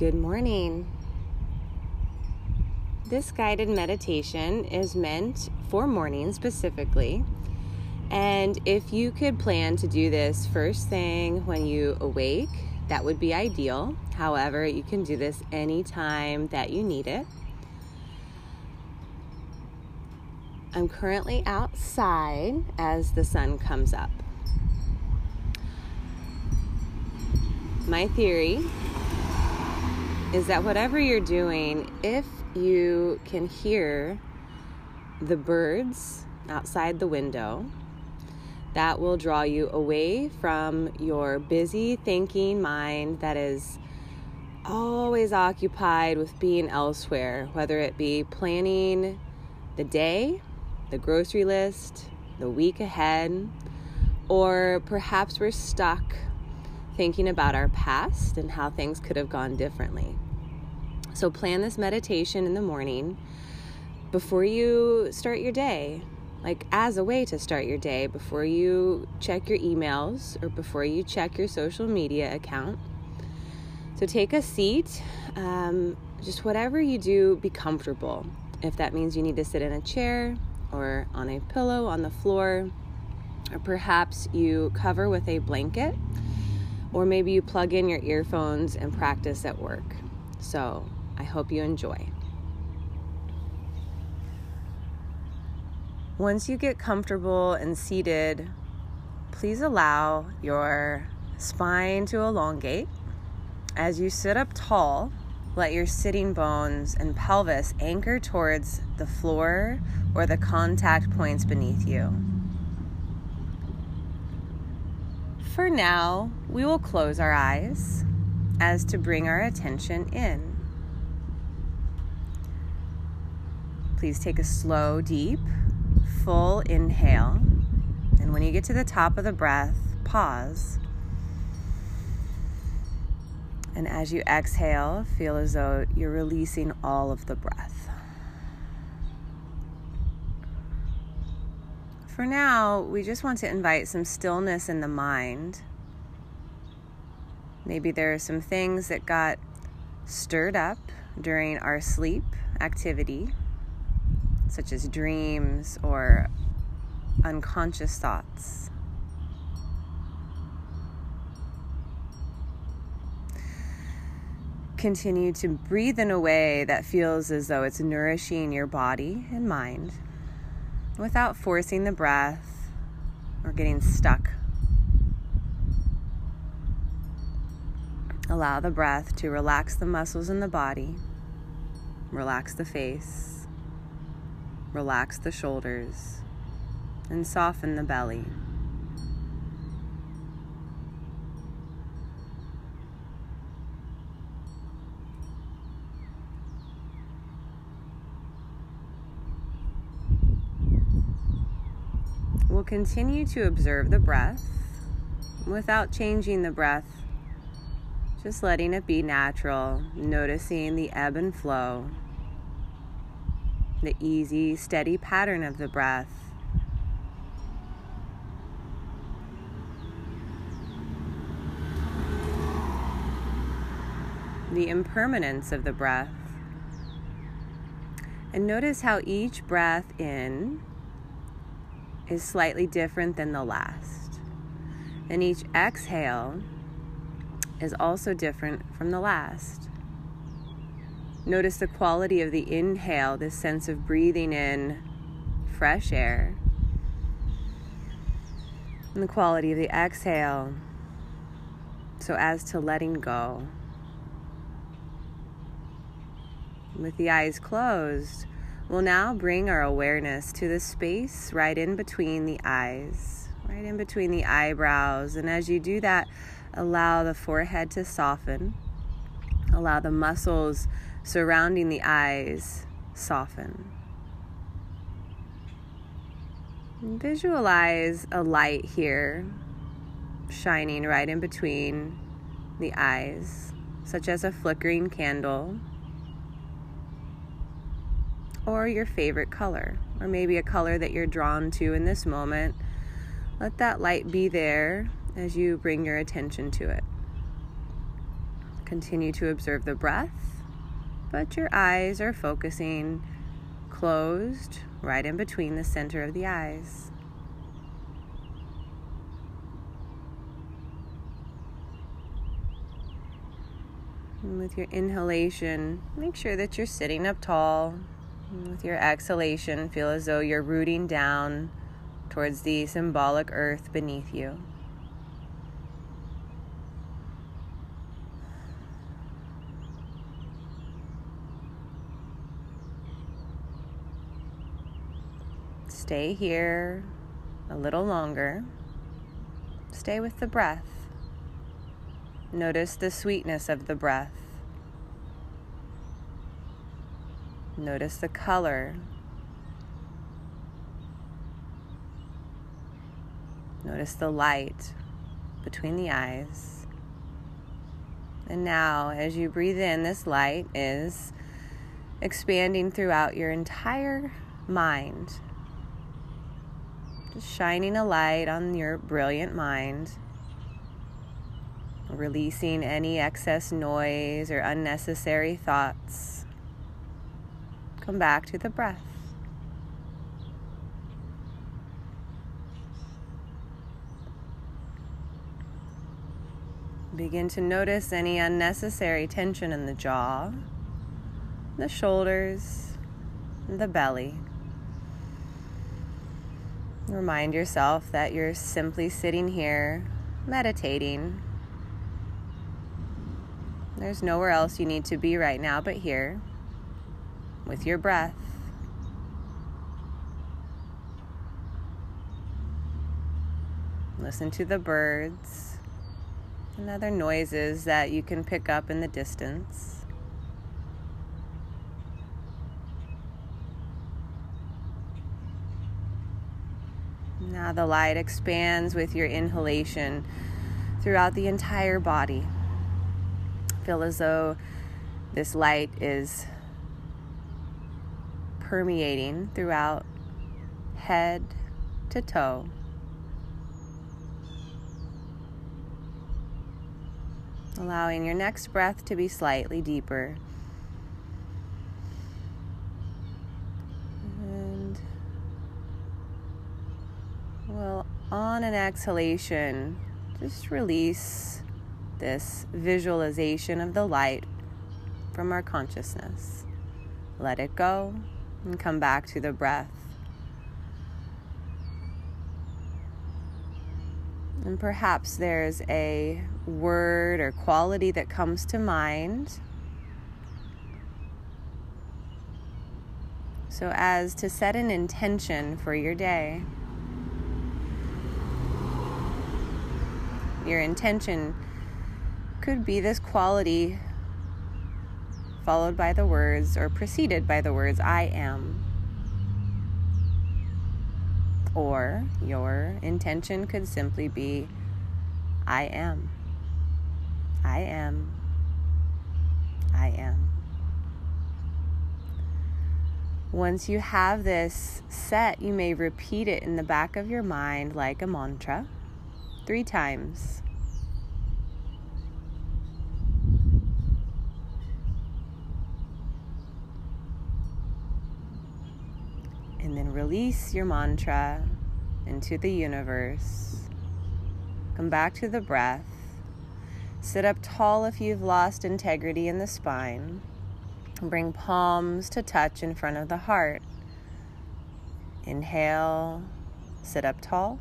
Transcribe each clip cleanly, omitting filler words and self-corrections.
Good morning. This guided meditation is meant for morning specifically. And if you could plan to do this first thing when you awake, that would be ideal. However, you can do this anytime that you need it. I'm currently outside as the sun comes up. My theory is that whatever you're doing, if you can hear the birds outside the window, that will draw you away from your busy thinking mind that is always occupied with being elsewhere, whether it be planning the day, the grocery list, the week ahead, or perhaps we're stuck thinking about our past and how things could have gone differently. So plan this meditation in the morning before you start your day, like as a way to start your day, before you check your emails or before you check your social media account. So take a seat. Just whatever you do, be comfortable. If that means you need to sit in a chair or on a pillow on the floor, or perhaps you cover with a blanket, or maybe you plug in your earphones and practice at work. So I hope you enjoy. Once you get comfortable and seated, please allow your spine to elongate. As you sit up tall, let your sitting bones and pelvis anchor towards the floor or the contact points beneath you. For now, we will close our eyes as to bring our attention in. Please take a slow, deep, full inhale. And when you get to the top of the breath, pause. And as you exhale, feel as though you're releasing all of the breath. For now, we just want to invite some stillness in the mind. Maybe there are some things that got stirred up during our sleep activity, such as dreams or unconscious thoughts. Continue to breathe in a way that feels as though it's nourishing your body and mind, without forcing the breath or getting stuck. Allow the breath to relax the muscles in the body, relax the face, relax the shoulders, and soften the belly. We'll continue to observe the breath without changing the breath, just letting it be natural, noticing the ebb and flow, the easy, steady pattern of the breath. The impermanence of the breath. And notice how each breath in is slightly different than the last. And each exhale is also different from the last. Notice the quality of the inhale, this sense of breathing in fresh air. And the quality of the exhale, so as to letting go. With the eyes closed, we'll now bring our awareness to the space right in between the eyes, right in between the eyebrows. And as you do that, allow the forehead to soften. Allow the muscles surrounding the eyes soften. And visualize a light here shining right in between the eyes, such as a flickering candle, or your favorite color, or maybe a color that you're drawn to in this moment. Let that light be there as you bring your attention to it. Continue to observe the breath, but your eyes are focusing closed, right in between the center of the eyes. And with your inhalation, make sure that you're sitting up tall. And with your exhalation, feel as though you're rooting down towards the symbolic earth beneath you. Stay here a little longer. Stay with the breath. Notice the sweetness of the breath. Notice the color. Notice the light between the eyes. And now, as you breathe in, this light is expanding throughout your entire mind. Just shining a light on your brilliant mind, releasing any excess noise or unnecessary thoughts. Come back to the breath. Begin to notice any unnecessary tension in the jaw, the shoulders, the belly. Remind yourself that you're simply sitting here, meditating. There's nowhere else you need to be right now but here, with your breath. Listen to the birds and other noises that you can pick up in the distance. Now the light expands with your inhalation throughout the entire body. Feel as though this light is permeating throughout head to toe. Allowing your next breath to be slightly deeper. Well, on an exhalation, just release this visualization of the light from our consciousness. Let it go and come back to the breath. And perhaps there's a word or quality that comes to mind. So as to set an intention for your day. Your intention could be this quality followed by the words or preceded by the words, I am. Or your intention could simply be, I am. I am. I am. Once you have this set, you may repeat it in the back of your mind like a mantra. 3 times. And then release your mantra into the universe. Come back to the breath. Sit up tall if you've lost integrity in the spine. Bring palms to touch in front of the heart. Inhale, sit up tall.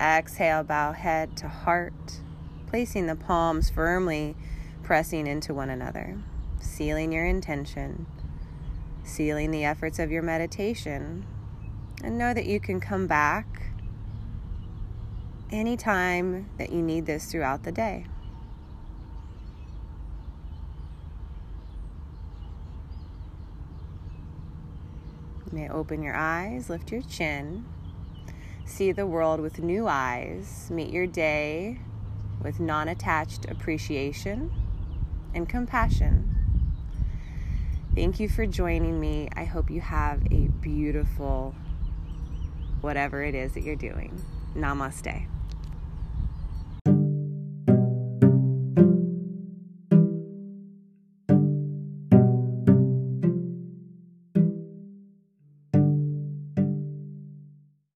Exhale, bow head to heart, placing the palms firmly, pressing into one another, sealing your intention, sealing the efforts of your meditation, and know that you can come back anytime that you need this throughout the day. You may open your eyes, lift your chin. See the world with new eyes, meet your day with non-attached appreciation and compassion. Thank you for joining me. I hope you have a beautiful whatever it is that you're doing. Namaste.